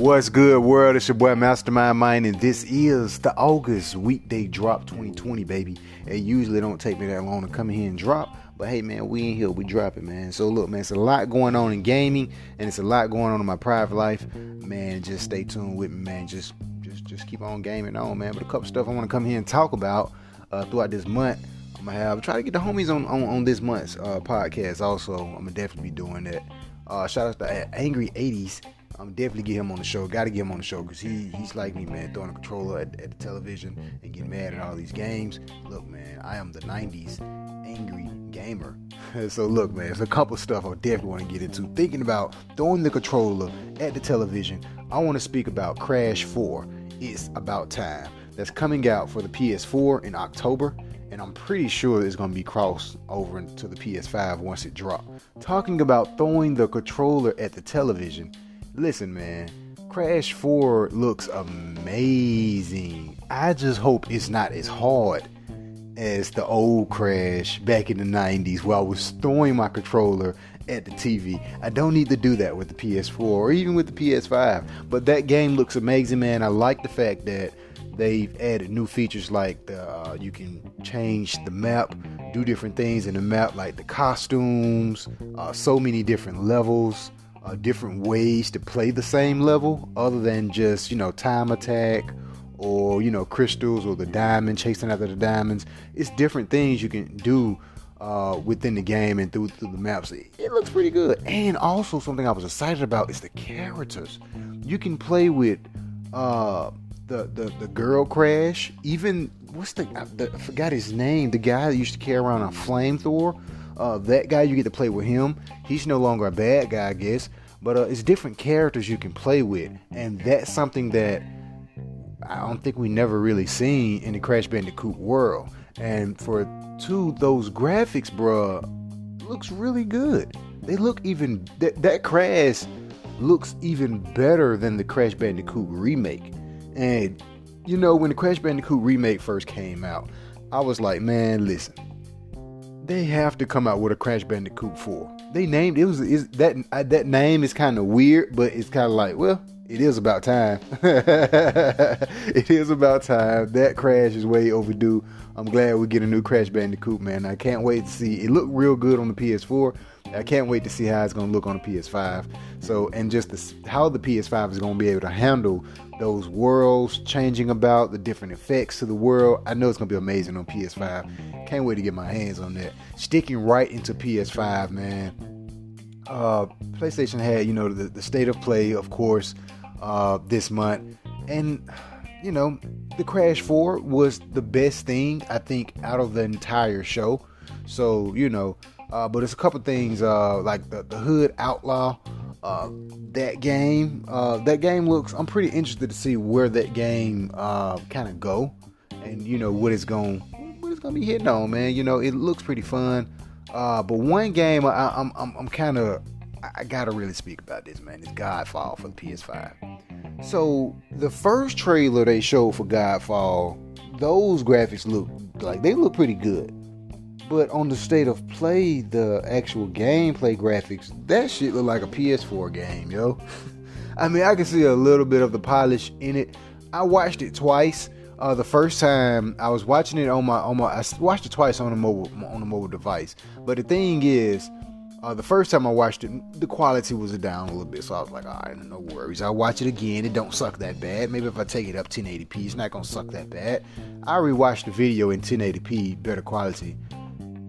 What's good, world? It's your boy Mastermind Mind, and this is the August weekday drop 2020, baby. It usually don't take me that long to come here and drop, but hey, man, we in here, we dropping, man. So look, man, it's a lot going on in gaming, and it's a lot going on in my private life, man. Just stay tuned with me, man. Just keep on gaming on, man. But a couple stuff I want to come here and talk about throughout this month. I'm gonna try to get the homies on this month's podcast. Also, I'm gonna definitely be doing that. Shout out to Angry 80s. I'm definitely get him on the show. Got to get him on the show because he's like me, man, throwing a controller at the television and getting mad at all these games. Look, man, I am the 90s angry gamer. So look, man, there's a couple stuff I definitely want to get into. Thinking about throwing the controller at the television, I want to speak about Crash 4. It's About Time. That's coming out for the PS4 in October. And I'm pretty sure it's going to be crossed over into the PS5 once it drops. Talking about throwing the controller at the television. Listen, man, Crash 4 looks amazing. I just hope it's not as hard as the old Crash back in the 90s where I was throwing my controller at the TV. I don't need to do that with the PS4 or even with the PS5. But that game looks amazing, man. I like the fact that they've added new features like you can change the map, do different things in the map like the costumes, so many different levels. Different ways to play the same level other than just, time attack or, crystals or the diamond, chasing after the diamonds. It's different things you can do within the game and through the maps. It looks pretty good. And also something I was excited about is the characters. You can play with the girl Crash, even, I forgot his name, the guy that used to carry around a flamethrower. That guy, you get to play with him. He's no longer a bad guy, I guess. But it's different characters you can play with. And that's something that I don't think we never really seen in the Crash Bandicoot world. And for two, those graphics, bruh, looks really good. They look even... That Crash looks even better than the Crash Bandicoot remake. And, when the Crash Bandicoot remake first came out, I was like, man, listen... They have to come out with a Crash Bandicoot 4. They named it that name is kind of weird, but it's kind of like, well, it is about time. It is about time. That Crash is way overdue. I'm glad we get a new Crash Bandicoot, man. I can't wait to see. It looked real good on the PS4. I can't wait to see how it's going to look on the PS5. So, and just how the PS5 is going to be able to handle those worlds, changing about the different effects to the world. I know it's going to be amazing on PS5. Can't wait to get my hands on that. Sticking right into PS5, man. PlayStation had, the state of play, of course, this month. And, the Crash 4 was the best thing, I think, out of the entire show. So, but it's a couple things like the Hood Outlaw, that game looks, I'm pretty interested to see where that game kind of go and what it's gonna be hitting on, man. It looks pretty fun, but one game I gotta really speak about this, man. It's Godfall for the PS5. So the first trailer they showed for Godfall, those graphics look pretty good. But on the state of play, the actual gameplay graphics, that shit look like a PS4 game, yo. I mean, I can see a little bit of the polish in it. I watched it twice. The first time I was watching it I watched it twice on a mobile device. But the thing is, the first time I watched it, the quality was down a little bit. So I was like, all right, no worries. I'll watch it again. It don't suck that bad. Maybe if I take it up 1080p, it's not gonna suck that bad. I rewatched the video in 1080p, better quality.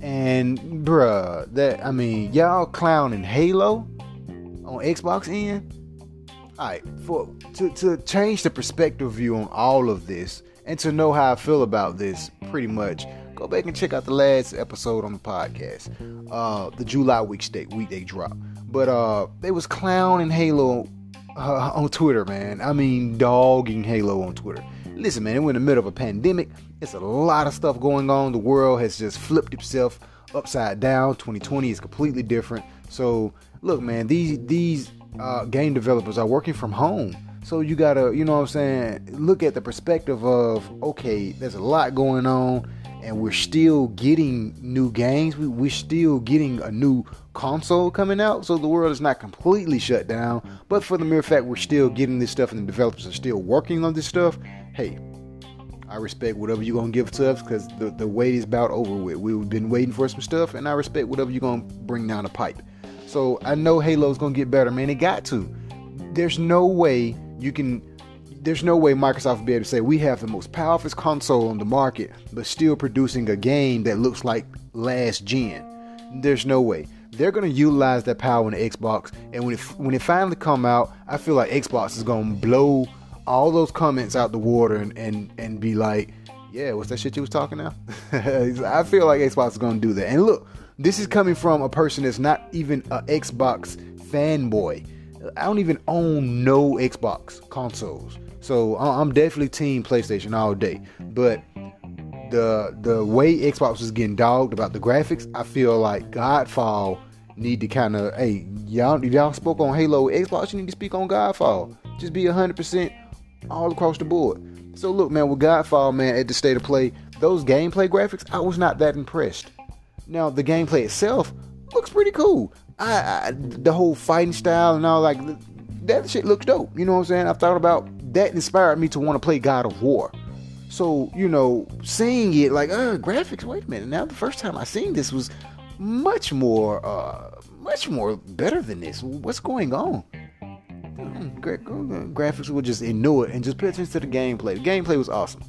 And bruh, y'all clowning Halo on Xbox end. All right, to change the perspective view on all of this and to know how I feel about this, pretty much go back and check out the last episode on the podcast, the July weekday drop. But they was clowning Halo on Twitter, man. I mean, dogging Halo on Twitter. Listen, man, we're in the middle of a pandemic. It's a lot of stuff going on. The world has just flipped itself upside down. 2020 is completely different. So, look, man, these game developers are working from home. So you got to, look at the perspective of, okay, there's a lot going on. and we're still getting new games. We're still getting a new console coming out, so the world is not completely shut down. But for the mere fact we're still getting this stuff and the developers are still working on this stuff, hey, I respect whatever you're going to give to us, because the wait is about over with. We've been waiting for some stuff, and I respect whatever you're going to bring down the pipe. So I know Halo's going to get better, man. It got to. There's no way Microsoft would be able to say we have the most powerful console on the market, but still producing a game that looks like last gen. There's no way. They're going to utilize that power on the Xbox, and when it finally come out, I feel like Xbox is going to blow all those comments out the water and be like, yeah, what's that shit you was talking now? I feel like Xbox is going to do that. And look, this is coming from a person that's not even an Xbox fanboy. I don't even own no Xbox consoles, so I'm definitely team PlayStation all day. But the way Xbox is getting dogged about the graphics, I feel like Godfall need to kind of, hey, y'all spoke on Halo, Xbox, you need to speak on Godfall. Just be 100% all across the board. So look, man, with Godfall, man, at the state of play, those gameplay graphics, I was not that impressed. Now the gameplay itself looks pretty cool. The whole fighting style and all, like, that shit looks dope. You know what I'm saying? I thought about that, inspired me to want to play God of War. So, you know, seeing it, like, graphics, wait a minute. Now, the first time I seen this was much more better than this. What's going on? Graphics will just ignore it and just pay attention to the gameplay. The gameplay was awesome.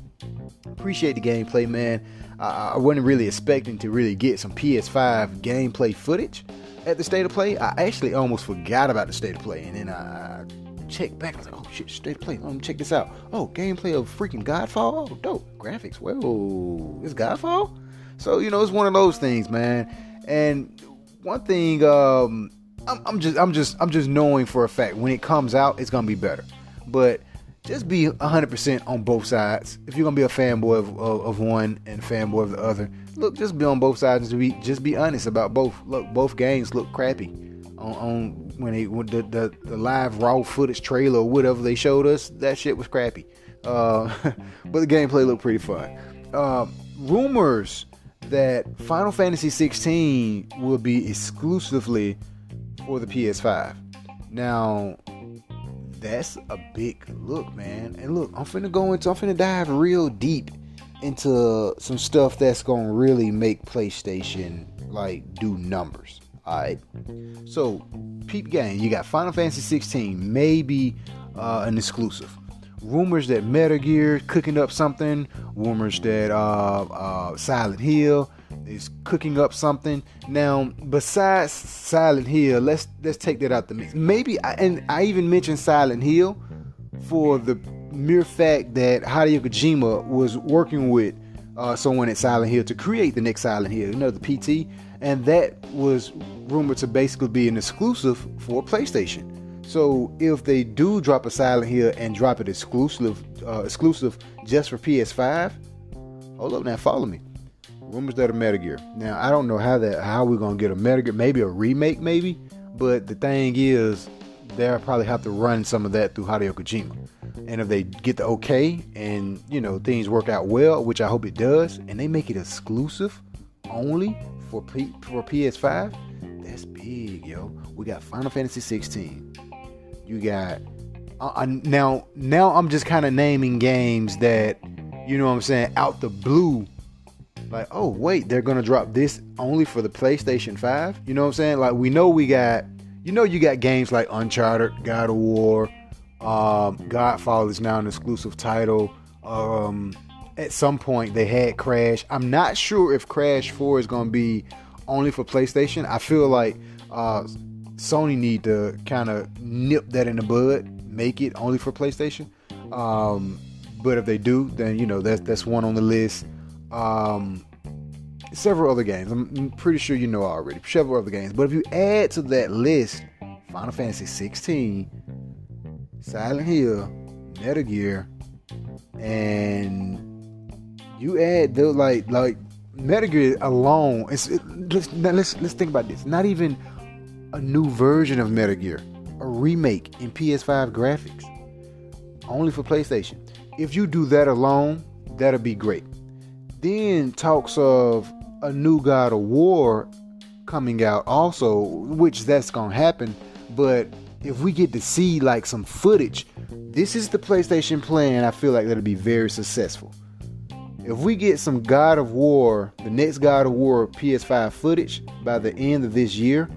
Appreciate the gameplay, man. I wasn't really expecting to really get some PS5 gameplay footage at the state of play. I actually almost forgot about the state of play, and then I checked back. I was like, oh shit, state of play, let me check this out. Oh, gameplay of freaking Godfall. Oh, dope graphics. Whoa, it's Godfall. So, you know, it's one of those things, man. And one thing, I'm just knowing for a fact when it comes out, it's gonna be better. But just be 100% on both sides. If you're gonna be a fanboy of one and fanboy of the other, look, just be on both sides and just be honest about both. Look, both games look crappy on when the live raw footage trailer or whatever they showed us. That shit was crappy, but the gameplay looked pretty fun. Rumors that Final Fantasy 16 will be exclusively for the PS5. Now, that's a big look, man. And look, I'm finna dive real deep into some stuff that's gonna really make PlayStation, like, do numbers. Alright? So, peep game, you got Final Fantasy 16, maybe an exclusive. Rumors that Metal Gear cooking up something. Rumors that Silent Hill is cooking up something. Now, besides Silent Hill, let's take that out the mix. I even mentioned Silent Hill for the mere fact that Hideo Kojima was working with someone at Silent Hill to create the next Silent Hill, you know, the PT, and that was rumored to basically be an exclusive for PlayStation. So if they do drop a Silent Hill and drop it exclusive just for PS5, hold up now, follow me. Rumors that are Metal Gear. Now, I don't know how we're going to get a Metal Gear. Maybe a remake, maybe. But the thing is, they'll probably have to run some of that through Hideo Kojima. And if they get the okay and, you know, things work out well, which I hope it does, and they make it exclusive only for PS5, that's big, yo. We got Final Fantasy 16. You got... Now I'm just kind of naming games that, you know what I'm saying, out the blue, like, oh wait, they're gonna drop this only for the PlayStation 5. You know what I'm saying? Like, we know we got, you know, you got games like Uncharted, God of War, Godfall is now an exclusive title. At some point they had Crash. I'm not sure if Crash 4 is gonna be only for PlayStation. I feel like Sony need to kind of nip that in the bud, make it only for PlayStation. But if they do, then, you know, that's one on the list. Several other games. I'm pretty sure you know already. Several other games. But if you add to that list, Final Fantasy 16, Silent Hill, Metal Gear, and you add the like Metal Gear alone. Let's think about this. Not even a new version of Metal Gear, a remake in PS5 graphics, only for PlayStation. If you do that alone, that'll be great. then talks of a new God of War coming out also, which that's gonna happen. But if we get to see like some footage, this is the PlayStation plan. I feel like that'll be very successful. If we get some God of War, the next God of War PS5 footage by the end of this year,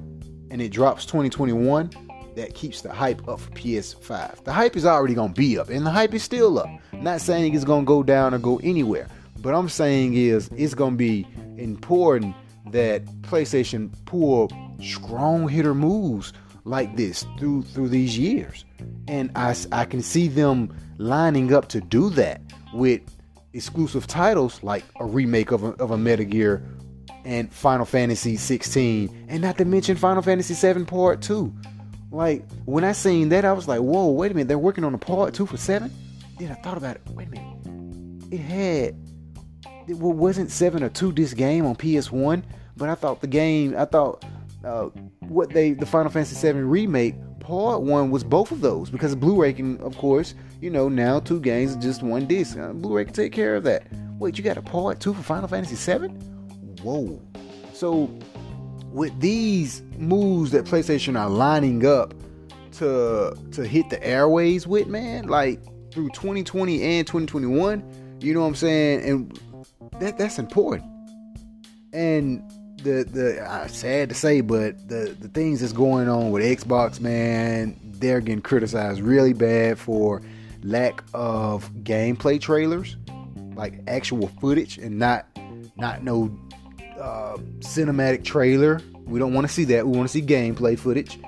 and it drops 2021, that keeps the hype up for PS5. The hype is already gonna be up, and the hype is still up. I'm not saying it's gonna go down or go anywhere, but I'm saying is it's gonna be important that PlayStation pull strong hitter moves like this through these years, and I can see them lining up to do that with exclusive titles like a remake of a Metal Gear and Final Fantasy 16, and not to mention Final Fantasy 7 Part 2. Like, when I seen that, I was like, whoa, wait a minute, they're working on a Part 2 for 7? Then I thought about it, wait a minute, wasn't 7 or 2 this game on PS1? But the Final Fantasy 7 remake Part 1 was both of those, because Blu-ray can, of course, now two games, just one disc. Blu-ray can take care of that. Wait, you got a Part 2 for Final Fantasy 7? Whoa. So, with these moves that PlayStation are lining up to hit the airways with, man, like through 2020 and 2021, you know what I'm saying? And that's important. And sad to say, but the things that's going on with Xbox, man, they're getting criticized really bad for lack of gameplay trailers, like actual footage, and not no cinematic trailer. We don't want to see that. We want to see gameplay footage.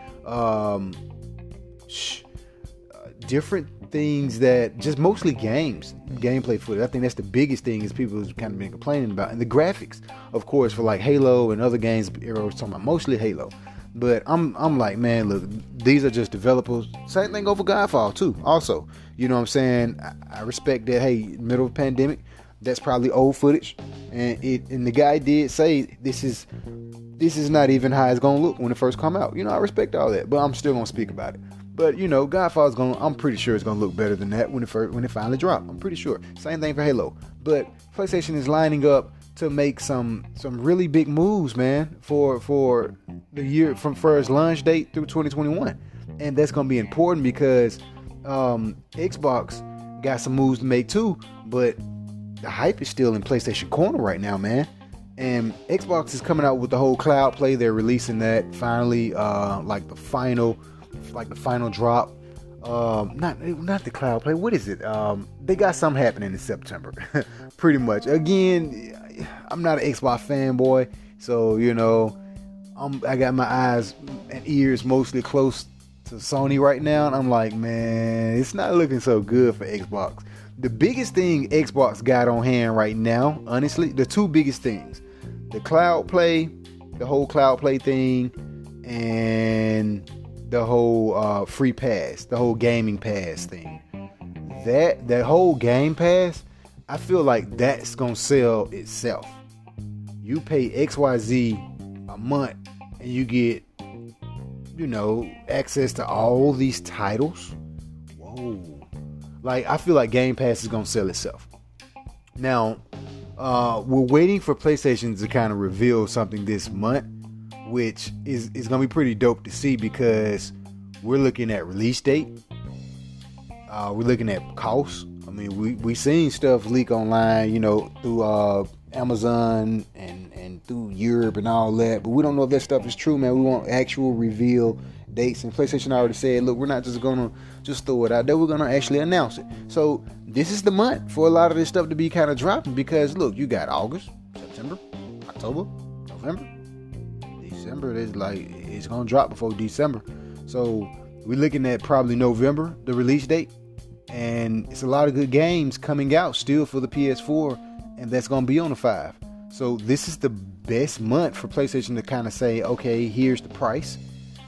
Different things that just mostly gameplay footage. I think that's the biggest thing is people have kind of been complaining about, and the graphics, of course, for like Halo and other games. Everyone's talking about mostly Halo, but I'm like, man, look, these are just developers. Same thing over Godfall too. Also, you know what I'm saying? I respect that. Hey, middle of a pandemic, that's probably old footage, and the guy did say this is not even how it's gonna look when it first come out. I respect all that, but I'm still gonna speak about it. But, Godfall's I'm pretty sure it's going to look better than that when it finally drops. I'm pretty sure. Same thing for Halo. But PlayStation is lining up to make some really big moves, man, for the year from first launch date through 2021. And that's going to be important because Xbox got some moves to make too, but the hype is still in PlayStation corner right now, man. And Xbox is coming out with the whole Cloud Play. They're releasing that finally, like the final drop. Not the Cloud Play. What is it? They got something happening in September. Pretty much. Again, I'm not an Xbox fanboy, so I got my eyes and ears mostly close to Sony right now, and I'm like, man, it's not looking so good for Xbox. The biggest thing Xbox got on hand right now, honestly, the two biggest things: the Cloud Play, the whole Cloud Play thing, and the whole free pass, the whole gaming pass thing. That whole game pass, I feel like that's gonna sell itself. You pay XYZ a month and you get, access to all these titles. Whoa. Like, I feel like Game Pass is gonna sell itself. Now, we're waiting for PlayStation to kind of reveal something this month, which is going to be pretty dope to see, because we're looking at release date. We're looking at costs. I mean, we seen stuff leak online, through Amazon and through Europe and all that. But we don't know if that stuff is true, man. We want actual reveal dates. And PlayStation already said, look, we're not just going to just throw it out there. We're going to actually announce it. So this is the month for a lot of this stuff to be kind of dropping, because, look, you got August, September, October, November. December is like, it's gonna drop before December, so we're looking at probably November, the release date, and it's a lot of good games coming out still for the PS4, and that's gonna be on the 5. So this is the best month for PlayStation to kind of say, okay, here's the price,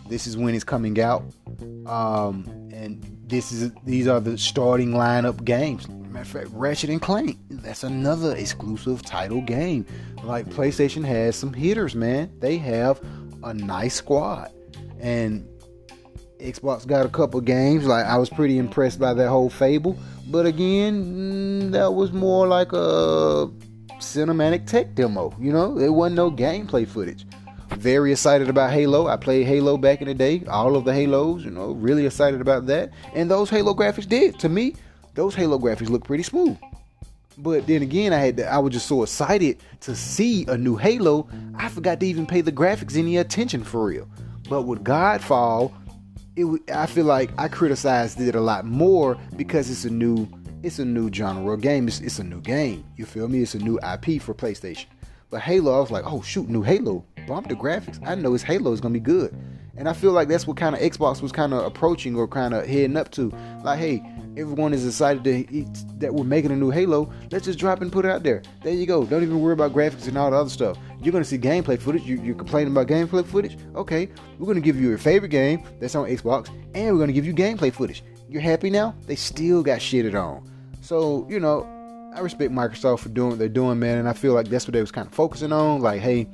this is when it's coming out, and these are the starting lineup games. Matter of fact, Ratchet and Clank, that's another exclusive title game. Like, PlayStation has some hitters, man. They have a nice squad. And Xbox got a couple games. Like, I was pretty impressed by that whole Fable. But again, that was more like a cinematic tech demo. You know, there wasn't no gameplay footage. Very excited about Halo. I played Halo back in the day, all of the Halos, you know, really excited about that. And those Halo graphics did. To me, those Halo graphics look pretty smooth. But then again, I was just so excited to see a new Halo, I forgot to even pay the graphics any attention for real. But with Godfall, I feel like I criticized it a lot more because it's a new genre of game. It's a new game. You feel me? It's a new IP for PlayStation. But Halo, I was like, oh shoot, new Halo. Bump the graphics. I know it's Halo is gonna be good. And I feel like that's what kind of Xbox was kind of approaching or kind of heading up to. Like, hey, everyone is excited that we're making a new Halo. Let's just drop and put it out there. There you go. Don't even worry about graphics and all the other stuff. You're going to see gameplay footage. You're complaining about gameplay footage? Okay, we're going to give you your favorite game that's on Xbox, and we're going to give you gameplay footage. You're happy now? They still got shitted on. So, you know, I respect Microsoft for doing what they're doing, man, and I feel like that's what they was kind of focusing on. Like, hey,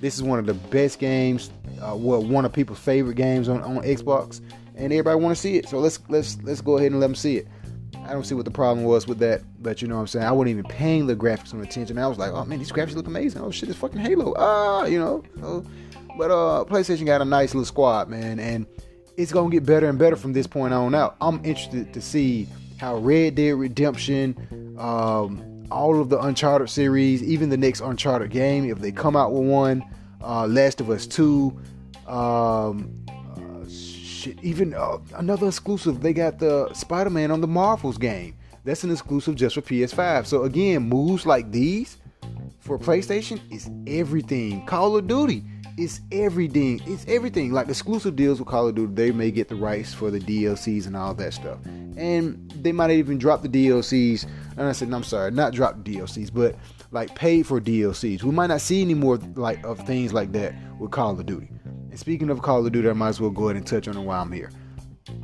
this is one of the best games, one of people's favorite games on Xbox, and everybody want to see it. So let's go ahead and let them see it. I don't see what the problem was with that, but you know what I'm saying? I wasn't even paying the graphics some attention. I was like, oh man, these graphics look amazing. Oh shit, it's fucking Halo. You know. So, but PlayStation got a nice little squad, man, and it's gonna get better and better from this point on out. I'm interested to see how Red Dead Redemption, all of the Uncharted series, even the next Uncharted game, if they come out with one, Last of Us 2, even another exclusive. They got the Spider-Man on the Marvel's game. That's an exclusive just for PS5. So again, moves like these for PlayStation is everything. Call of Duty is everything. It's everything. Like exclusive deals with Call of Duty, they may get the rights for the DLCs and all that stuff. And they might even drop the DLCs. And I said, no, I'm sorry, not drop the DLCs, but like paid for DLCs. We might not see any more like of things like that with Call of Duty. And speaking of Call of Duty, I might as well go ahead and touch on it while I'm here.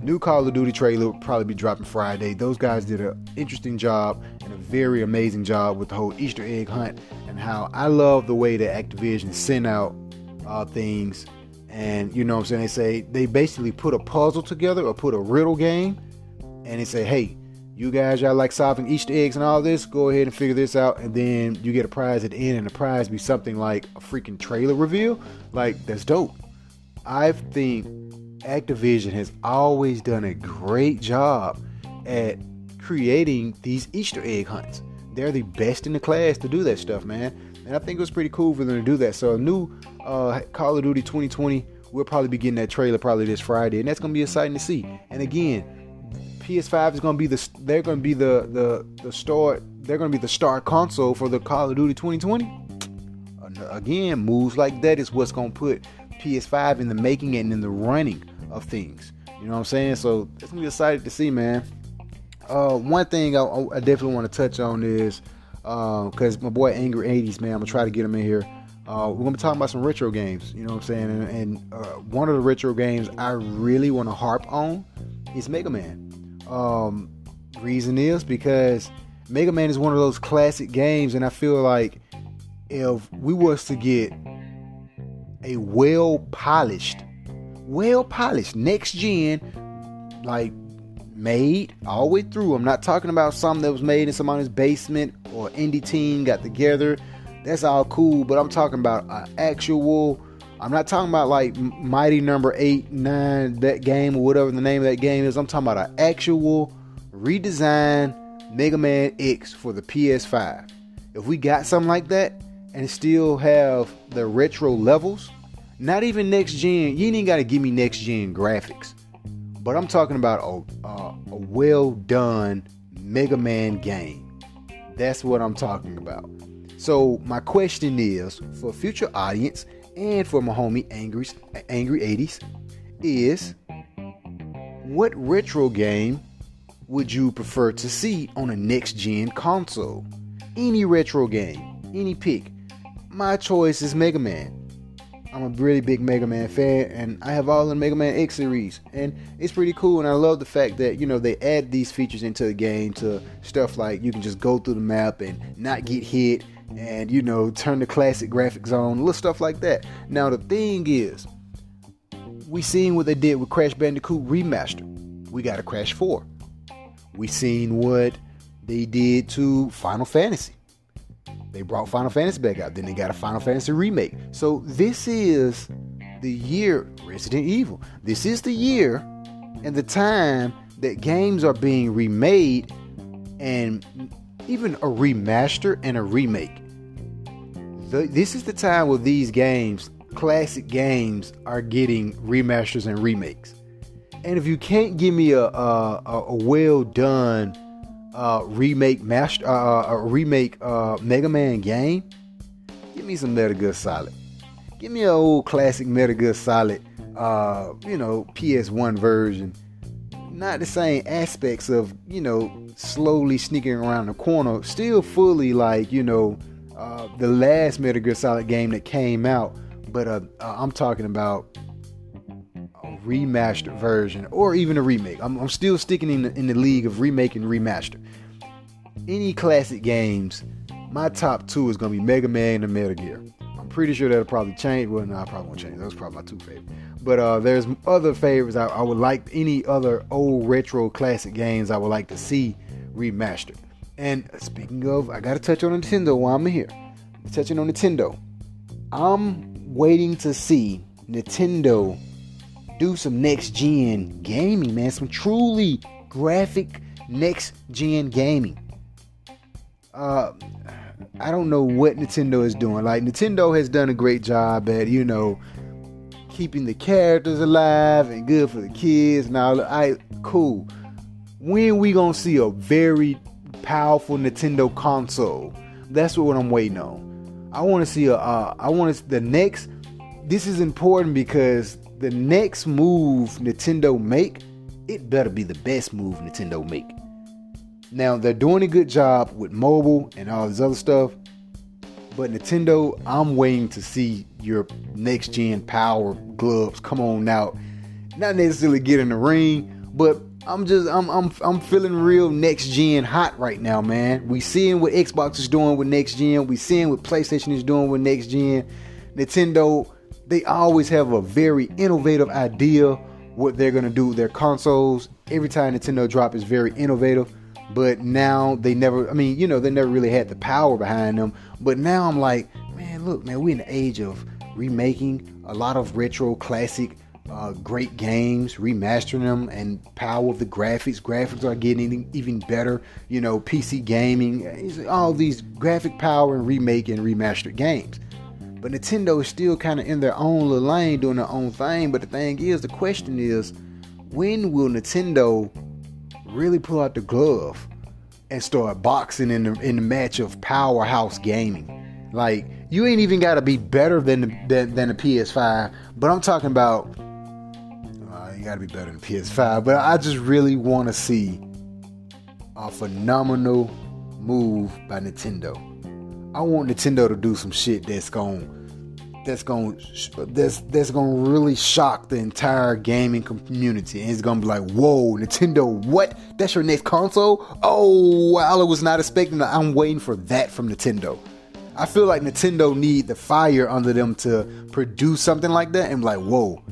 New Call of Duty trailer will probably be dropping Friday. Those guys did an interesting job and a very amazing job with the whole Easter egg hunt and how I love the way that Activision sent out things. And you know what I'm saying? They say they basically put a puzzle together or put a riddle game and they say, hey, you guys, y'all like solving Easter eggs and all this, go ahead and figure this out, and then you get a prize at the end, and the prize be something like a freaking trailer reveal. Like, that's dope. I think Activision has always done a great job at creating these Easter egg hunts. They're the best in the class to do that stuff, man. And I think it was pretty cool for them to do that. So a new Call of Duty 2020, we'll probably be getting that trailer probably this Friday, and that's going to be exciting to see. And again, PS5 is going to be the star console for the Call of Duty 2020. Again, moves like that is what's going to put PS5 in the making and in the running of things. You know what I'm saying? So it's going to be exciting to see, man. One thing I definitely want to touch on is because my boy Angry 80s, man, I'm going to try to get him in here. We're going to be talking about some retro games. You know what I'm saying? And one of the retro games I really want to harp on is Mega Man. Reason is because Mega Man is one of those classic games, and I feel like if we was to get a well-polished next gen, like made all the way through, I'm not talking about something that was made in somebody's basement or indie team got together, that's all cool, but I'm talking about an actual, I'm not talking about like Mighty Number 8, 9, that game, or whatever the name of that game is. I'm talking about an actual redesigned Mega Man X for the PS5. If we got something like that and still have the retro levels, not even next gen, you ain't got to give me next gen graphics. But I'm talking about a well done Mega Man game. That's what I'm talking about. So my question is, for future audience, and for my homie Angry 80s, is what retro game would you prefer to see on a next-gen console? Any retro game, any pick. My choice is Mega Man. I'm a really big Mega Man fan, and I have all the Mega Man X series, and it's pretty cool, and I love the fact that, you know, they add these features into the game to stuff like you can just go through the map and not get hit, and, you know, turn the classic graphics on, little stuff like that. Now, the thing is, we seen what they did with Crash Bandicoot Remastered. We got a Crash 4. We seen what they did to Final Fantasy. They brought Final Fantasy back out. Then they got a Final Fantasy remake. So this is the year, Resident Evil. This is the year and the time that games are being remade, and even a remaster and a remake. This is the time where these games, classic games, are getting remasters and remakes. And if you can't give me a well done remake Mega Man game, give me some Metal Gear Solid. Give me an old classic Metal Gear Solid, PS1 version. Not the same aspects of, slowly sneaking around the corner. Still fully like, the last Metal Gear Solid game that came out. But I'm talking about a remastered version or even a remake. I'm still sticking in the league of remake and remaster. Any classic games, my top two is going to be Mega Man and Metal Gear. I'm pretty sure that'll probably change. Well, no, I probably won't change. Those are probably my two favorites. But there's other favorites. I would like any other old retro classic games I would like to see remastered. And speaking of, I got to touch on Nintendo while I'm here. Touching on Nintendo. I'm waiting to see Nintendo do some next-gen gaming, man. Some truly graphic next-gen gaming. I don't know what Nintendo is doing. Like, Nintendo has done a great job at, keeping the characters alive and good for the kids and all that. Right, cool. When we gonna see a very powerful Nintendo console? That's what I'm waiting on. I want to see the next. This is important because the next move Nintendo make, it better be the best move Nintendo make. Now they're doing a good job with mobile and all this other stuff. But Nintendo, I'm waiting to see your next-gen power gloves come on out. Not necessarily get in the ring, but I'm feeling real next-gen hot right now, man. We seeing what Xbox is doing with next-gen. We seeing what PlayStation is doing with next-gen. Nintendo, they always have a very innovative idea what they're going to do with their consoles. Every time Nintendo drop is very innovative. But now they never really had the power behind them. But now I'm like, man, look, man, we're in the age of remaking a lot of retro classic great games, remastering them, and power of the graphics. Graphics are getting even better. PC gaming, all these graphic power and remake and remastered games. But Nintendo is still kind of in their own little lane, doing their own thing. But the question is, when will Nintendo really pull out the glove and start boxing in the match of powerhouse gaming? Like, you ain't even gotta be better than the PS5, but I'm talking about you gotta be better than the PS5. But I just really want to see a phenomenal move by Nintendo. I want Nintendo to do some shit that's gonna really shock the entire gaming community. And it's gonna be like, whoa, Nintendo, what? That's your next console? Oh, wow, I was not expecting that. I'm waiting for that from Nintendo. I feel like Nintendo need the fire under them to produce something like that and be like, whoa.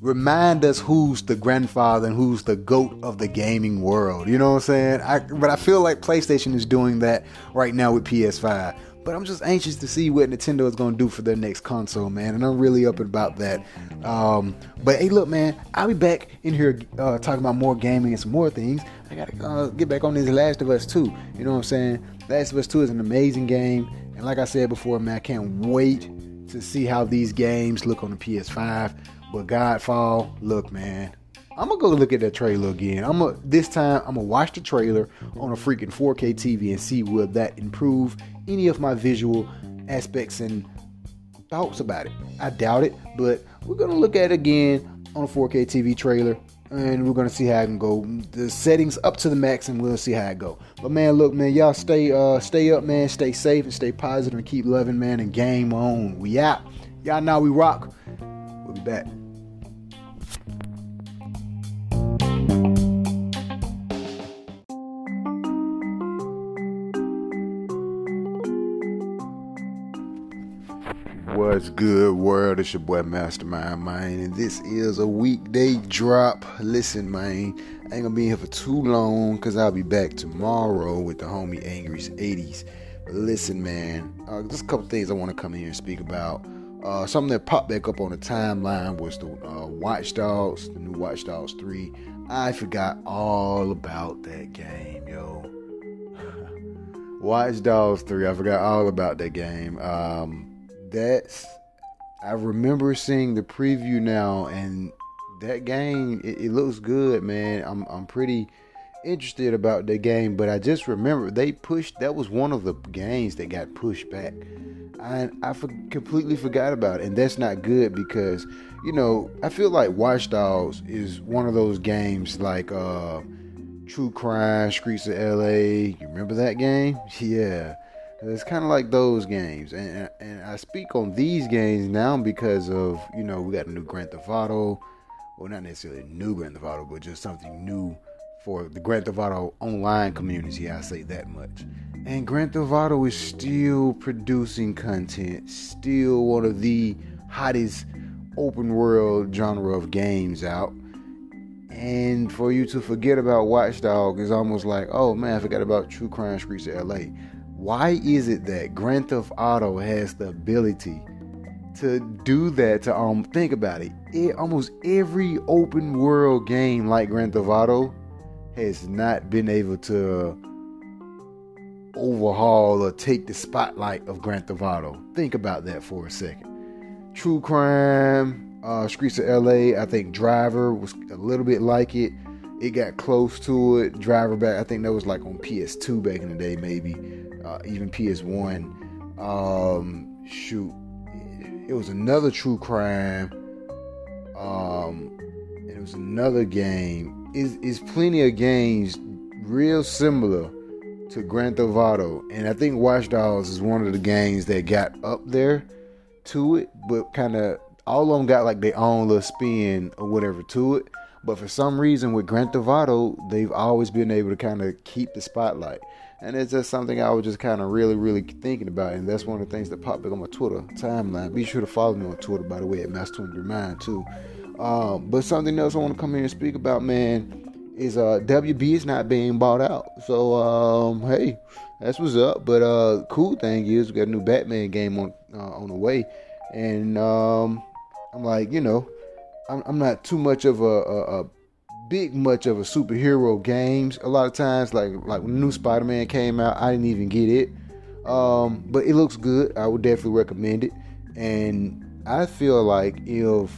Remind us who's the grandfather and who's the GOAT of the gaming world. You know what I'm saying? But I feel like PlayStation is doing that right now with PS5. But I'm just anxious to see what Nintendo is going to do for their next console, man. And I'm really up about that. But, hey, look, man. I'll be back in here talking about more gaming and some more things. I got to get back on this Last of Us 2. You know what I'm saying? Last of Us 2 is an amazing game. And like I said before, man, I can't wait to see how these games look on the PS5. But Godfall, look, man. I'm going to go look at that trailer again. This time, I'm going to watch the trailer on a freaking 4K TV and see will that improve any of my visual aspects and thoughts about it. I doubt it, but we're going to look at it again on a 4K TV trailer, and we're going to see how it can go. The settings up to the max, and we'll see how it go. But, man, look, man, y'all stay up, man. Stay safe and stay positive and keep loving, man, and game on. We out. Y'all know we rock. We'll be back. What's good, world? It's your boy Mastermind Mind, and this is a weekday drop. Listen, man, I ain't gonna be here for too long because I'll be back tomorrow with the homie Angry 80s. Listen, man, just a couple things I want to come here and speak about. Something that popped back up on the timeline was the Watch Dogs, the new Watch Dogs 3. I forgot all about that game, yo. Watch Dogs 3, I forgot all about that game. I remember seeing the preview now, and that game, it looks good, man. I'm pretty interested about that game, but I just remember that was one of the games that got pushed back. I completely forgot about it, and that's not good because, you know, I feel like Watch Dogs is one of those games like True Crime, Streets of LA. You remember that game? Yeah. It's kind of like those games, and I speak on these games now because of, you know, we got a new Grand Theft Auto, well, not necessarily a new Grand Theft Auto, but just something new for the Grand Theft Auto online community, I say that much. And Grand Theft Auto is still producing content, still one of the hottest open world genre of games out. And for you to forget about Watch Dogs is almost like, oh man, I forgot about True Crime Streets of LA. Why is it that Grand Theft Auto has the ability to do that? To think about it. Almost every open world game like Grand Theft Auto has not been able to overhaul or take the spotlight of Grand Theft Auto. Think about that for a second. True Crime, Streets of LA, I think Driver was a little bit like it. It got close to it. Driver back, I think that was like on PS2 back in the day, maybe. Even PS1. It was another True Crime, and it was another game. It's plenty of games real similar to Grand Theft Auto, and I think Watch Dogs is one of the games that got up there to it, but kind of all of them got like their own little spin or whatever to it. But for some reason with Grand Theft Auto, they've always been able to kind of keep the spotlight. And it's just something I was just kind of really, really thinking about. And that's one of the things that popped up on my Twitter timeline. Be sure to follow me on Twitter, by the way, at Mastermind Mind, too. But something else I want to come here and speak about, man, is WB is not being bought out. So, hey, that's what's up. But cool thing is we got a new Batman game on the way. And I'm like, you know, I'm not too much of a superhero games. A lot of times, like when the new Spider-Man came out, I didn't even get it. But it looks good. I would definitely recommend it. And I feel like if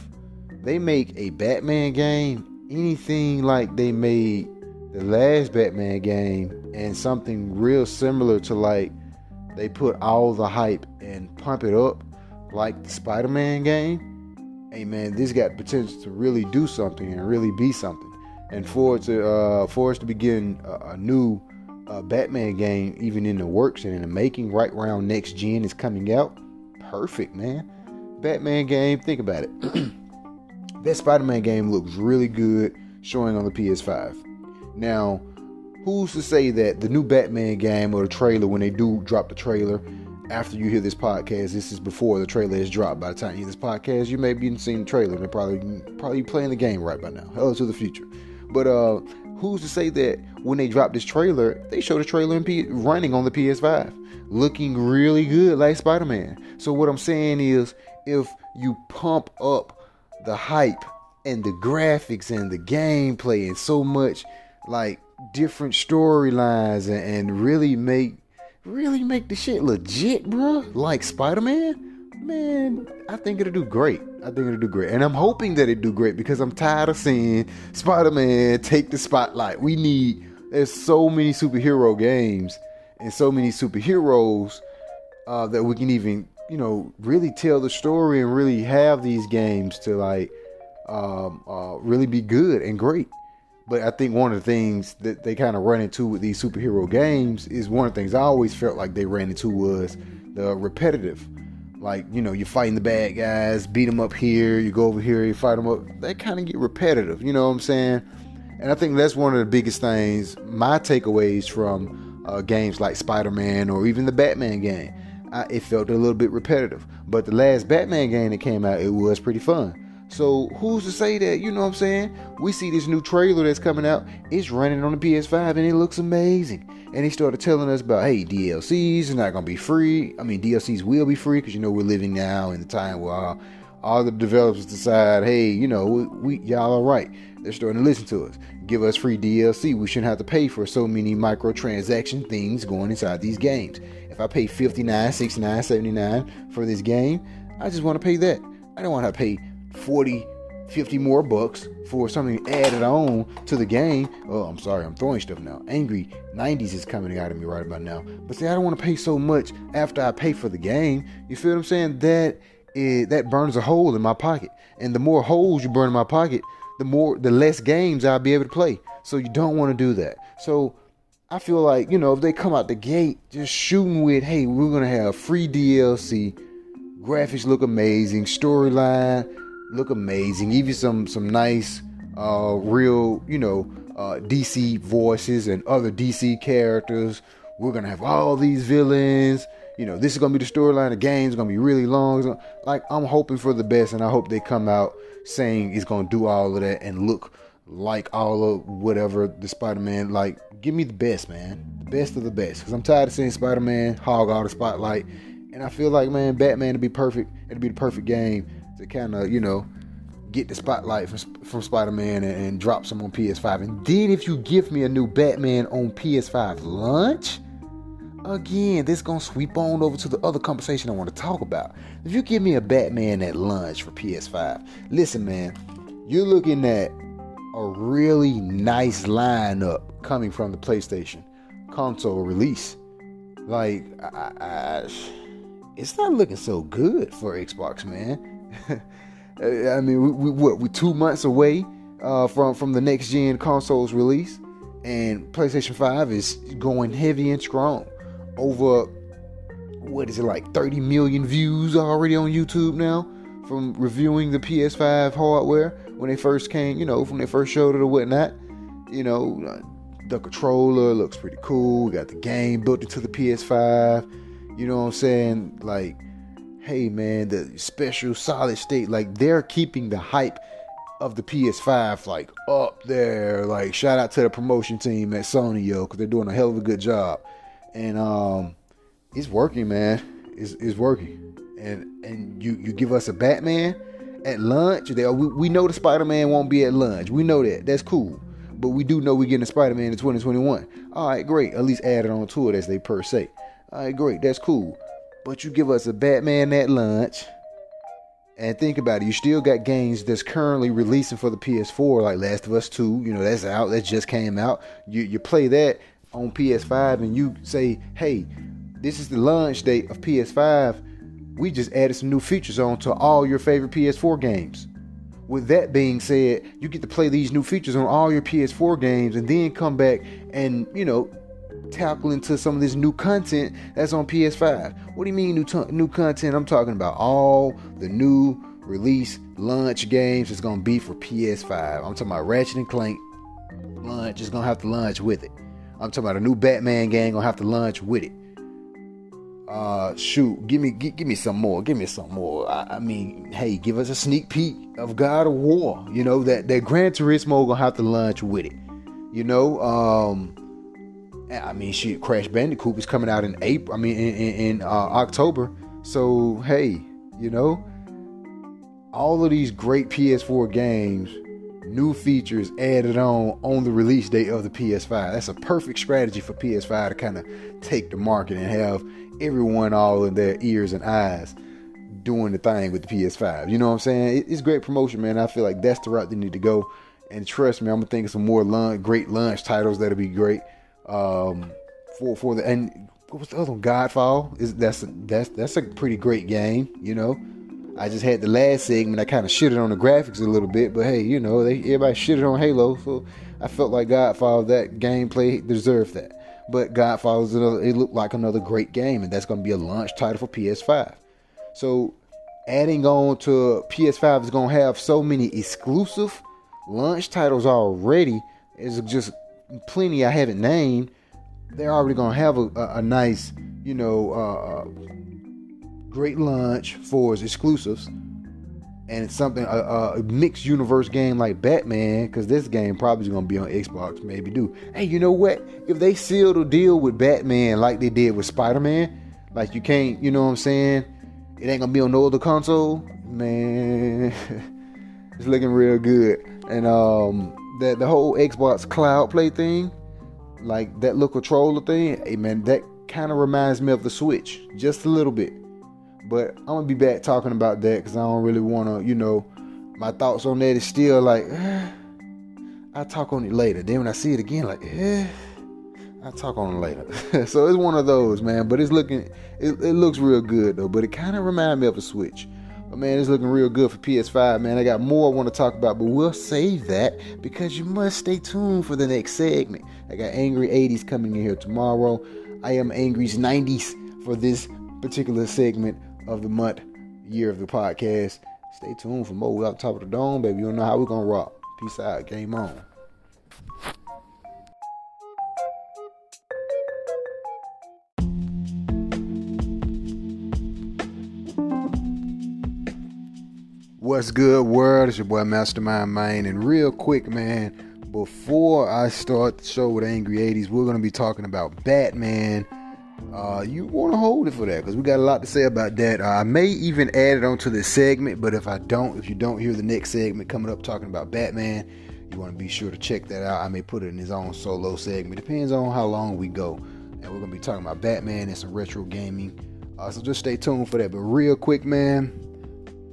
they make a Batman game, anything like they made the last Batman game, and something real similar to like they put all the hype and pump it up like the Spider-Man game, hey man, this got potential to really do something and really be something. And for us to begin a new Batman game, even in the works and in the making, right around next gen is coming out. Perfect, man. Batman game, think about it. That Spider-Man game looks really good, showing on the PS5. Now, who's to say that the new Batman game or the trailer, when they do drop the trailer, after you hear this podcast, this is before the trailer is dropped. By the time you hear this podcast, you may be seeing the trailer. They're probably playing the game right by now. Hello to the future. But who's to say that when they drop this trailer, they show the trailer running on the PS5, looking really good like Spider-Man. So what I'm saying is, if you pump up the hype and the graphics and the gameplay and so much like different storylines and really make the shit legit, bro, like Spider-Man, man, I think it'll do great. And I'm hoping that it do great because I'm tired of seeing Spider-Man take the spotlight. There's so many superhero games and so many superheroes that we can even, you know, really tell the story and really have these games to like really be good and great. But I think one of the things that they kind of run into with these superhero games is one of the things I always felt like they ran into was the repetitive. Like, you know, you're fighting the bad guys, beat them up here, you go over here, you fight them up. They kind of get repetitive, you know what I'm saying? And I think that's one of the biggest things, my takeaways from games like Spider-Man or even the Batman game. It felt a little bit repetitive. But the last Batman game that came out, it was pretty fun. So who's to say that, you know what I'm saying? We see this new trailer that's coming out. It's running on the PS5 and it looks amazing. and they started telling us about, hey, DLCs are not going to be free. I mean, DLCs will be free, because, you know, we're living now in the time where all the developers decide, hey, you know, y'all are right. They're starting to listen to us. Give us free DLC. We shouldn't have to pay for so many microtransaction things going inside these games. If I pay $59, $69, $79 for this game, I just want to pay that. I don't want to pay $40, $50 more bucks for something added on to the game. Oh, I'm sorry, I'm throwing stuff now. Angry 80s is coming out of me right about now. But see, I don't want to pay so much after I pay for the game. You feel what I'm saying? That burns a hole in my pocket. And the more holes you burn in my pocket, the less games I'll be able to play. So you don't want to do that. So I feel like, you know, if they come out the gate just shooting with, hey, we're going to have free DLC, graphics look amazing, storyline look amazing, even some nice real, you know, DC voices and other DC characters. We're going to have all these villains. You know, this is going to be the storyline. The game's going to be really long. Like, I'm hoping for the best, and I hope they come out saying it's going to do all of that and look like all of whatever the Spider-Man, like, give me the best, man. The best of the best. Because I'm tired of seeing Spider-Man hog all the spotlight. And I feel like, man, Batman would be perfect. It'd be the perfect game to kind of, you know, get the spotlight from Spider-Man and drop some on PS5. And then if you give me a new Batman on PS5 launch, again, this gonna sweep on over to the other conversation I want to talk about. If you give me a Batman at launch for PS5, listen, man, you're looking at a really nice lineup coming from the PlayStation console release. Like, it's not looking so good for Xbox, man. I mean, we're 2 months away from the next gen console's release, and PlayStation 5 is going heavy and strong. Over, what is it, like 30 million views already on YouTube now from reviewing the PS5 hardware when they first came, you know, from their first showed it or whatnot. You know, the controller looks pretty cool. We got the game built into the PS5. You know what I'm saying? Like, hey, man, the special solid state, like, they're keeping the hype of the PS5, like, up there. Like, shout out to the promotion team at Sony, yo, because they're doing a hell of a good job. And it's working, man. It's working. And you give us a Batman at lunch. We know the Spider-Man won't be at lunch. We know that. That's cool. But we do know we're getting a Spider-Man in 2021. All right, great. At least add it on to it as they per se. All right, great. That's cool. But you give us a Batman at lunch. And think about it. You still got games that's currently releasing for the PS4, like Last of Us 2. You know, that's out. That just came out. You play that on PS5 and you say, hey, this is the launch date of PS5. We just added some new features on to all your favorite PS4 games. With that being said, you get to play these new features on all your PS4 games and then come back and, you know, tackle into some of this new content that's on PS5. What do you mean new content? I'm talking about all the new release launch games is going to be for PS5. I'm talking about Ratchet and Clank launch is going to have to launch with it. I'm talking about a new Batman game gonna have to launch with it. Shoot, give me some more. Give me some more. I mean, hey, give us a sneak peek of God of War. You know, that Gran Turismo gonna have to launch with it. You know, I mean, shit, Crash Bandicoot is coming out in April. I mean, in October. So hey, you know, all of these great PS4 games. New features added on the release date of the PS5. That's a perfect strategy for PS5 to kind of take the market and have everyone all in their ears and eyes doing the thing with the PS5. You know what I'm saying? It's great promotion, man. I feel like that's the route they need to go. And trust me, I'm gonna think of some more great launch titles that'll be great. And what was the other one? Godfall. That's a pretty great game. You know. I just had the last segment, I kind of shitted on the graphics a little bit, but hey, you know, everybody shitted on Halo, so I felt like Godfall, that gameplay deserved that. But Godfall, it looked like another great game, and that's going to be a launch title for PS5. So adding on to PS5 is going to have so many exclusive launch titles already. It's just plenty I haven't named. They're already going to have a nice, you know, great launch for its exclusives. and it's something a mixed universe game like Batman, because this game probably is gonna be on Xbox, maybe do. And you know what? If they seal the deal with Batman like they did with Spider-Man, like you can't, you know what I'm saying? It ain't gonna be on no other console, man. It's looking real good. And the whole Xbox Cloud Play thing, like that little controller thing, hey man, that kind of reminds me of the Switch just a little bit. But I'm going to be back talking about that because I don't really want to, you know, my thoughts on that is still like, I'll talk on it later. Then when I see it again, like, I'll talk on it later. So it's one of those, man. But it's looking, it looks real good, though. But it kind of reminds me of a Switch. But, man, it's looking real good for PS5, man. I got more I want to talk about, but we'll save that because you must stay tuned for the next segment. I got Angry 80s coming in here tomorrow. I am Angry's 90s for this particular segment of the month, year of the podcast. Stay tuned for more. We're out top of the dome, baby. You don't know how we're gonna rock. Peace out. Game on. What's good, world? It's your boy Mastermind Mind. And real quick, man, before I start the show with Angry 80s, we're gonna be talking about Batman. You want to hold it for that because we got a lot to say about that. I may even add it onto this segment, but if you don't hear the next segment coming up talking about Batman, you want to be sure to check that out. I may put it in his own solo segment. Depends on how long we go. And we're going to be talking about Batman and some retro gaming. So just stay tuned for that. But real quick, man,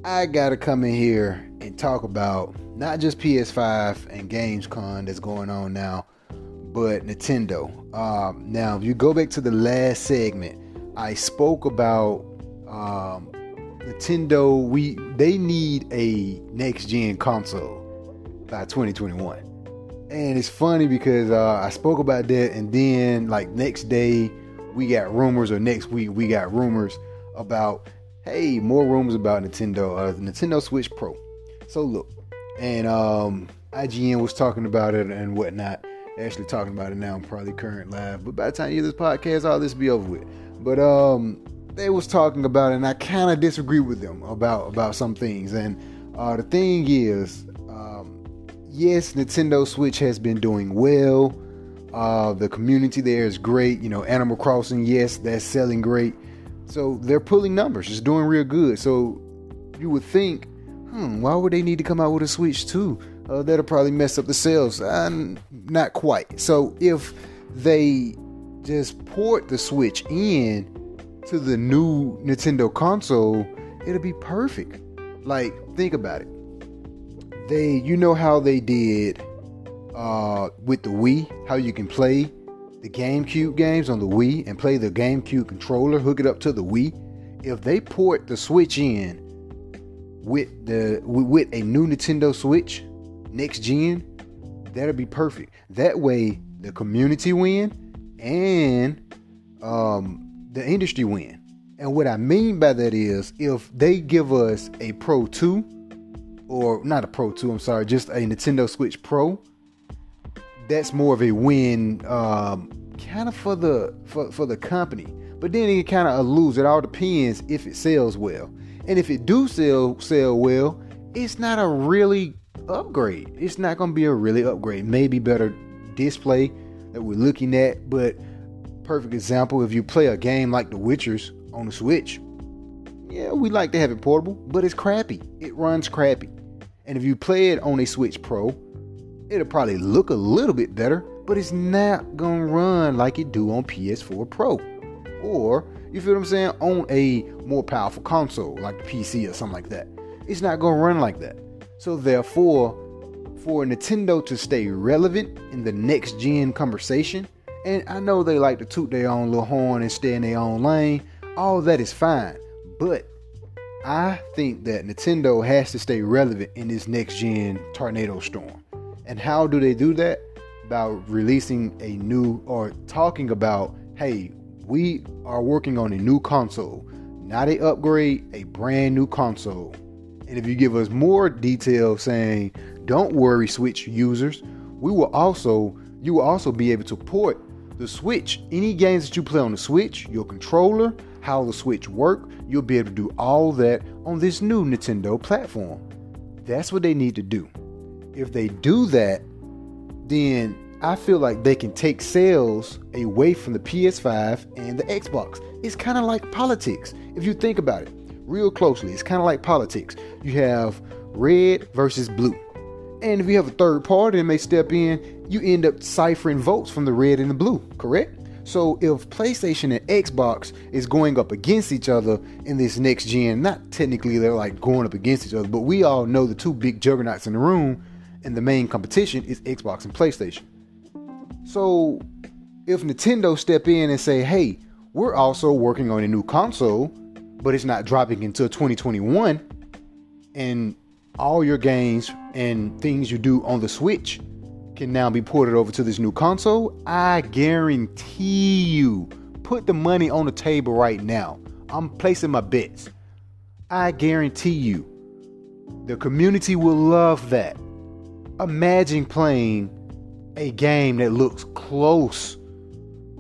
I got to come in here and talk about not just PS5 and GamesCon that's going on now, but Nintendo. Now, if you go back to the last segment, I spoke about Nintendo. They need a next-gen console by 2021. And it's funny because I spoke about that, and then like next day we got rumors, or next week we got rumors about, hey, more rumors about Nintendo, Nintendo Switch Pro. So look, and IGN was talking about it and whatnot. Actually talking about it now, probably current live, but by the time you hear this podcast, all this will be over with. But they was talking about it, and I kind of disagree with them about some things. And the thing is, yes, Nintendo Switch has been doing well. The community there is great. You know, Animal Crossing, yes, that's selling great. So they're pulling numbers. It's doing real good. So you would think, why would they need to come out with a Switch too? That'll probably mess up the sales. Not quite. So if they just port the Switch in to the new Nintendo console, it'll be perfect. Like, think about it. They, you know how they did with the Wii, how you can play the GameCube games on the Wii and play the GameCube controller, hook it up to the Wii. If they port the Switch in with a new Nintendo Switch, next gen, that'll be perfect. That way the community win and the industry win. And what I mean by that is, if they give us a just a Nintendo Switch Pro, that's more of a win kind of for the company. But then it kind of a lose. It all depends if it sells well. And if it do sell well, it's not a really upgrade. It's not going to be a really upgrade. Maybe better display that we're looking at. But perfect example, if you play a game like The Witcher's on the Switch, yeah, we like to have it portable, but it's crappy. It runs crappy. And if you play it on a Switch Pro, it'll probably look a little bit better, but it's not going to run like it do on PS4 Pro. Or, you feel what I'm saying, on a more powerful console like the PC or something like that. It's not going to run like that. So therefore, for Nintendo to stay relevant in the next gen conversation, and I know they like to toot their own little horn and stay in their own lane, all that is fine. But I think that Nintendo has to stay relevant in this next gen tornado storm. And how do they do that? By releasing a new, or talking about, hey, we are working on a new console, not an upgrade, a brand new console. And if you give us more detail saying, don't worry, Switch users, you will also be able to port the Switch, any games that you play on the Switch, your controller, how the Switch work. you'll be able to do all that on this new Nintendo platform. That's what they need to do. If they do that, then I feel like they can take sales away from the PS5 and the Xbox. It's kind of like politics. If you think about it real closely, it's kind of like politics. You have red versus blue. And if you have a third party that may step in, you end up ciphering votes from the red and the blue, correct? So if PlayStation and Xbox is going up against each other in this next gen, not technically they're like going up against each other, but we all know the two big juggernauts in the room and the main competition is Xbox and PlayStation. So if Nintendo step in and say, hey, we're also working on a new console, but it's not dropping until 2021, and all your games and things you do on the Switch can now be ported over to this new console, I guarantee you, put the money on the table right now. I'm placing my bets. I guarantee you, the community will love that. Imagine playing a game that looks close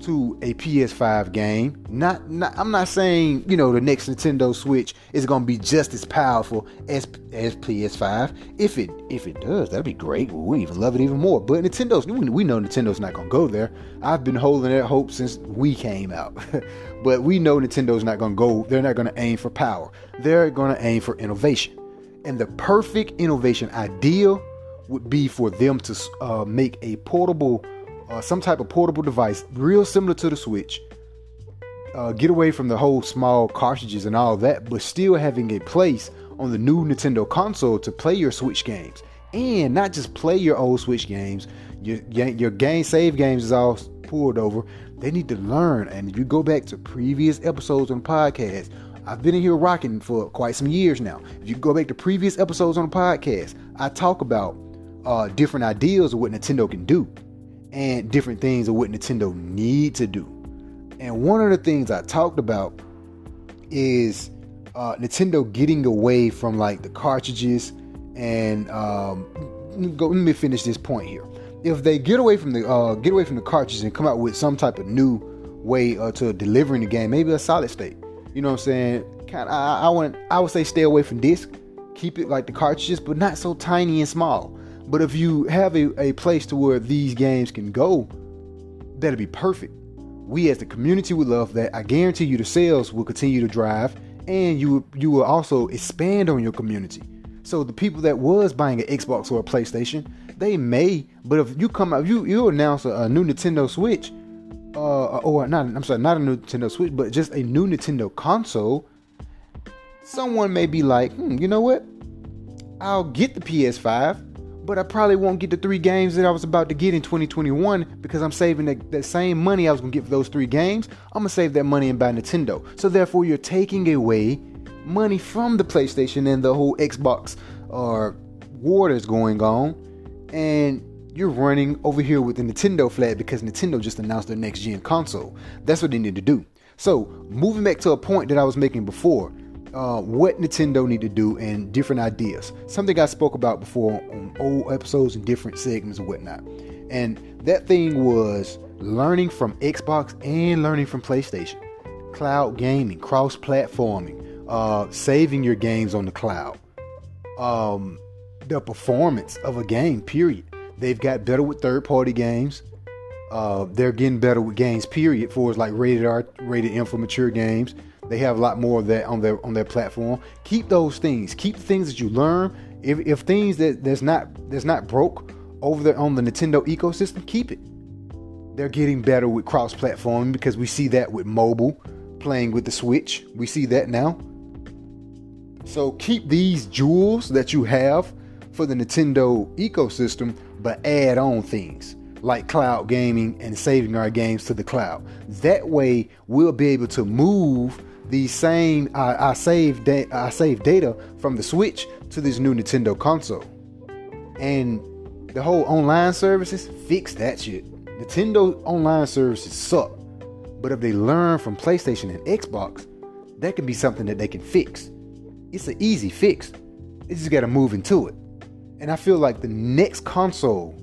to a PS5 game. I'm not saying, you know, the next Nintendo Switch is going to be just as powerful as PS5. If it does, that'd be great. We even love it even more. But we know Nintendo's not going to go there. I've been holding that hope since Wii came out. But we know Nintendo's not going to go. They're not going to aim for power. They're going to aim for innovation. And the perfect innovation ideal would be for them to make a portable some type of portable device real similar to the Switch, get away from the whole small cartridges and all that, but still having a place on the new Nintendo console to play your Switch games. And not just play your old Switch games, your game save games is all pulled over. They need to learn. And if you go back to previous episodes on the podcast, I've been in here rocking for quite some years now. If you go back to previous episodes on the podcast, I talk about different ideas of what Nintendo can do and different things of what Nintendo need to do. And one of the things I talked about is Nintendo getting away from like the cartridges and let me finish this point here. If they get away from the cartridges and come out with some type of new way to delivering the game, maybe a solid state, you know what I'm saying? I would say stay away from disc, keep it like the cartridges, but not so tiny and small. But if you have a place to where these games can go, that'd be perfect. We as the community would love that. I guarantee you the sales will continue to drive, and you will also expand on your community. So the people that was buying an Xbox or a PlayStation, they may, but if you come out, you announce a new Nintendo Switch, not a new Nintendo Switch, but just a new Nintendo console, someone may be like, you know what? I'll get the PS5. But I probably won't get the three games that I was about to get in 2021 because I'm saving that same money I was going to get for those three games. I'm going to save that money and buy Nintendo. So therefore, you're taking away money from the PlayStation and the whole Xbox war that's going on. And you're running over here with the Nintendo flag because Nintendo just announced their next-gen console. That's what they need to do. So moving back to a point that I was making before. What Nintendo need to do and different ideas. Something I spoke about before on old episodes and different segments and whatnot. And that thing was learning from Xbox and learning from PlayStation. Cloud gaming, cross-platforming, saving your games on the cloud. The performance of a game, period. They've got better with third-party games. They're getting better with games, period, for like rated R, rated M for mature games. They have a lot more of that on their platform. Keep those things. Keep the things that you learn. If things that's not broke over there on the Nintendo ecosystem, keep it. They're getting better with cross-platforming because we see that with mobile, playing with the Switch. We see that now. So keep these jewels that you have for the Nintendo ecosystem, but add on things like cloud gaming and saving our games to the cloud. That way, we'll be able to move these same I save data from the Switch to this new Nintendo console. And the whole online services, fix that shit. Nintendo online services suck, but if they learn from PlayStation and Xbox, that can be something that they can fix. It's an easy fix. They just gotta move into it. And I feel like the next console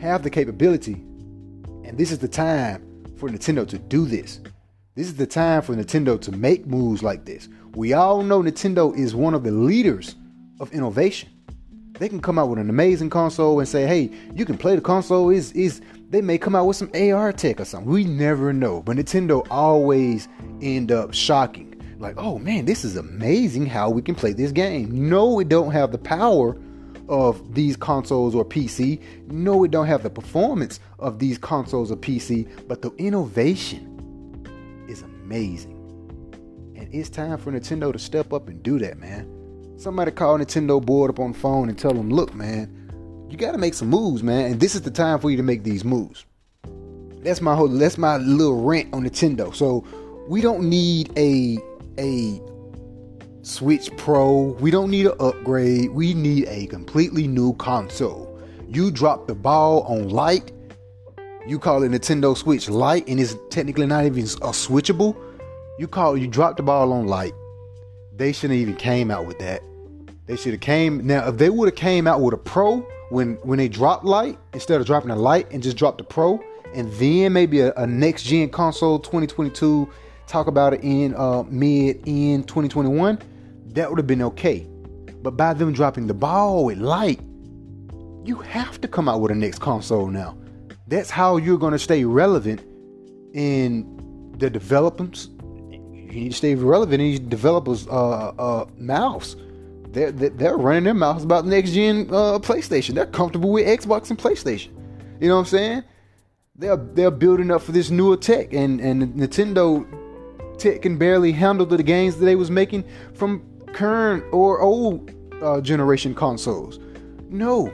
have the capability, and this is the time for Nintendo to do this. This is the time for Nintendo to make moves like this. We all know Nintendo is one of the leaders of innovation. They can come out with an amazing console and say, hey, you can play the console. They may come out with some AR tech or something. We never know. But Nintendo always end up shocking. Like, oh man, this is amazing how we can play this game. No, it don't have the power of these consoles or PC. No, it don't have the performance of these consoles or PC. But the innovation is amazing. And it's time for Nintendo to step up and do that, man. Somebody call Nintendo board up on the phone and tell them, look, man, you got to make some moves, man. And this is the time for you to make these moves. That's my little rant on Nintendo. So we don't need a Switch Pro. We don't need an upgrade. We need a completely new console. You drop the ball on Lite. You call it Nintendo Switch Lite, and it's technically not even a switchable. You drop the ball on Lite. They shouldn't even came out with that. They should have came. Now, if they would have came out with a Pro when they dropped Lite, instead of dropping a Lite and just dropped the Pro, and then maybe a next-gen console 2022, talk about it in mid-end 2021, that would have been okay. But by them dropping the ball with Lite, you have to come out with a next console now. That's how you're going to stay relevant in the developments. You need to stay relevant in these developers' mouths. They're running their mouths about next-gen PlayStation. They're comfortable with Xbox and PlayStation. You know what I'm saying? They're building up for this newer tech, and Nintendo tech can barely handle the games that they was making from current or old generation consoles. No,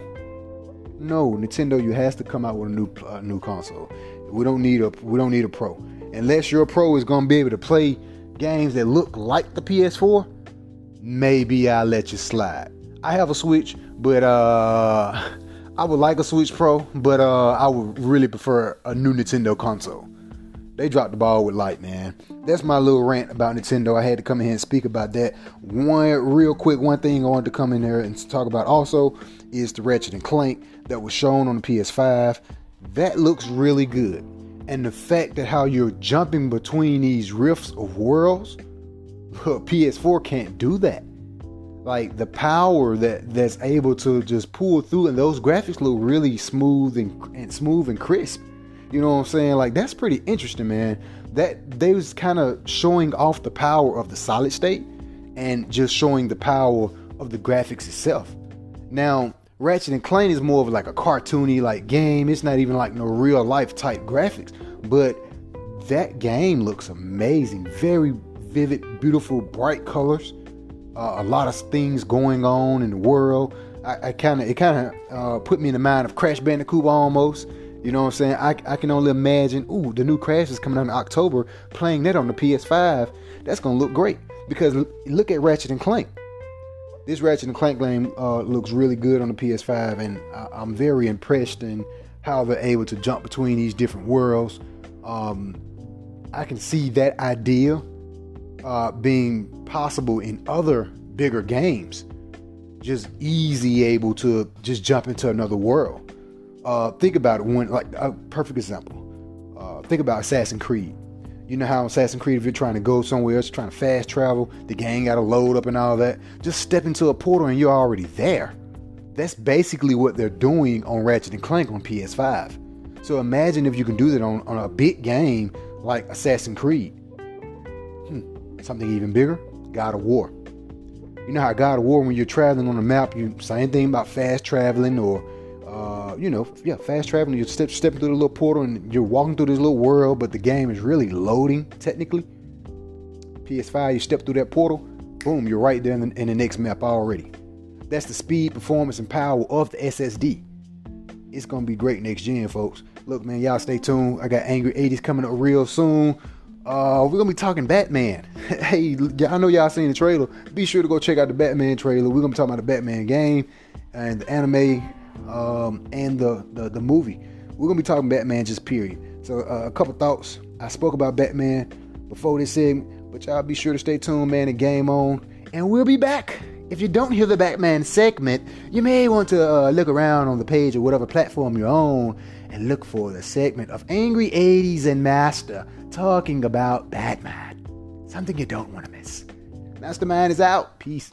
Nintendo, you has to come out with a new console. We don't need a Pro, unless your Pro is gonna be able to play games that look like the PS4, maybe I'll let you slide. I have a Switch, but I would like a Switch Pro, but I would really prefer a new Nintendo console. They dropped the ball with Lite, man. That's my little rant about Nintendo. I had to come in here and speak about that. One thing I wanted to come in here and talk about also is the Ratchet and Clank that was shown on the PS5. That looks really good. And the fact that how you're jumping between these rifts of worlds, PS4 can't do that. Like the power that's able to just pull through, and those graphics look really smooth and crisp. You know what I'm saying? Like that's pretty interesting, man. That they was kind of showing off the power of the solid state and just showing the power of the graphics itself. Now, Ratchet and Clank is more of like a cartoony like game. It's not even like no real life type graphics, but that game looks amazing. Very vivid, beautiful, bright colors. A lot of things going on in the world. It kind of put me in the mind of Crash Bandicoot almost. You know what I'm saying? I can only imagine. Ooh, the new Crash is coming out in October. Playing that on the PS5, that's gonna look great. Because look at Ratchet and Clank. This Ratchet and Clank game looks really good on the PS5, and I'm very impressed in how they're able to jump between these different worlds. I can see that idea being possible in other bigger games. Just easy, able to just jump into another world. Think about it. One, like a perfect example. Think about Assassin's Creed. You know how Assassin's Creed, if you're trying to go somewhere else, trying to fast travel, the game got to load up and all that. Just step into a portal and you're already there. That's basically what they're doing on Ratchet and Clank on PS5. So imagine if you can do that on a big game like Assassin's Creed. Something even bigger, God of War. You know how God of War, when you're traveling on the map, you same thing about fast traveling or fast traveling. You're stepping through the little portal and you're walking through this little world, but the game is really loading technically. PS5, you step through that portal, boom, you're right there in the next map already. That's the speed, performance, and power of the SSD. It's gonna be great next gen, folks. Look, man, y'all stay tuned. I got Angry 80s coming up real soon. We're gonna be talking Batman. Hey, I know y'all seen the trailer. Be sure to go check out the Batman trailer. We're gonna be talking about the Batman game and the anime, and the movie. We're gonna be talking Batman, just period. So a couple thoughts. I spoke about Batman before this segment, but y'all be sure to stay tuned, man, and game on. And we'll be back. If you don't hear the Batman segment, you may want to look around on the page or whatever platform you're on and look for the segment of Angry 80s and Master talking about Batman. Something you don't want to miss. Mastermind is out. Peace.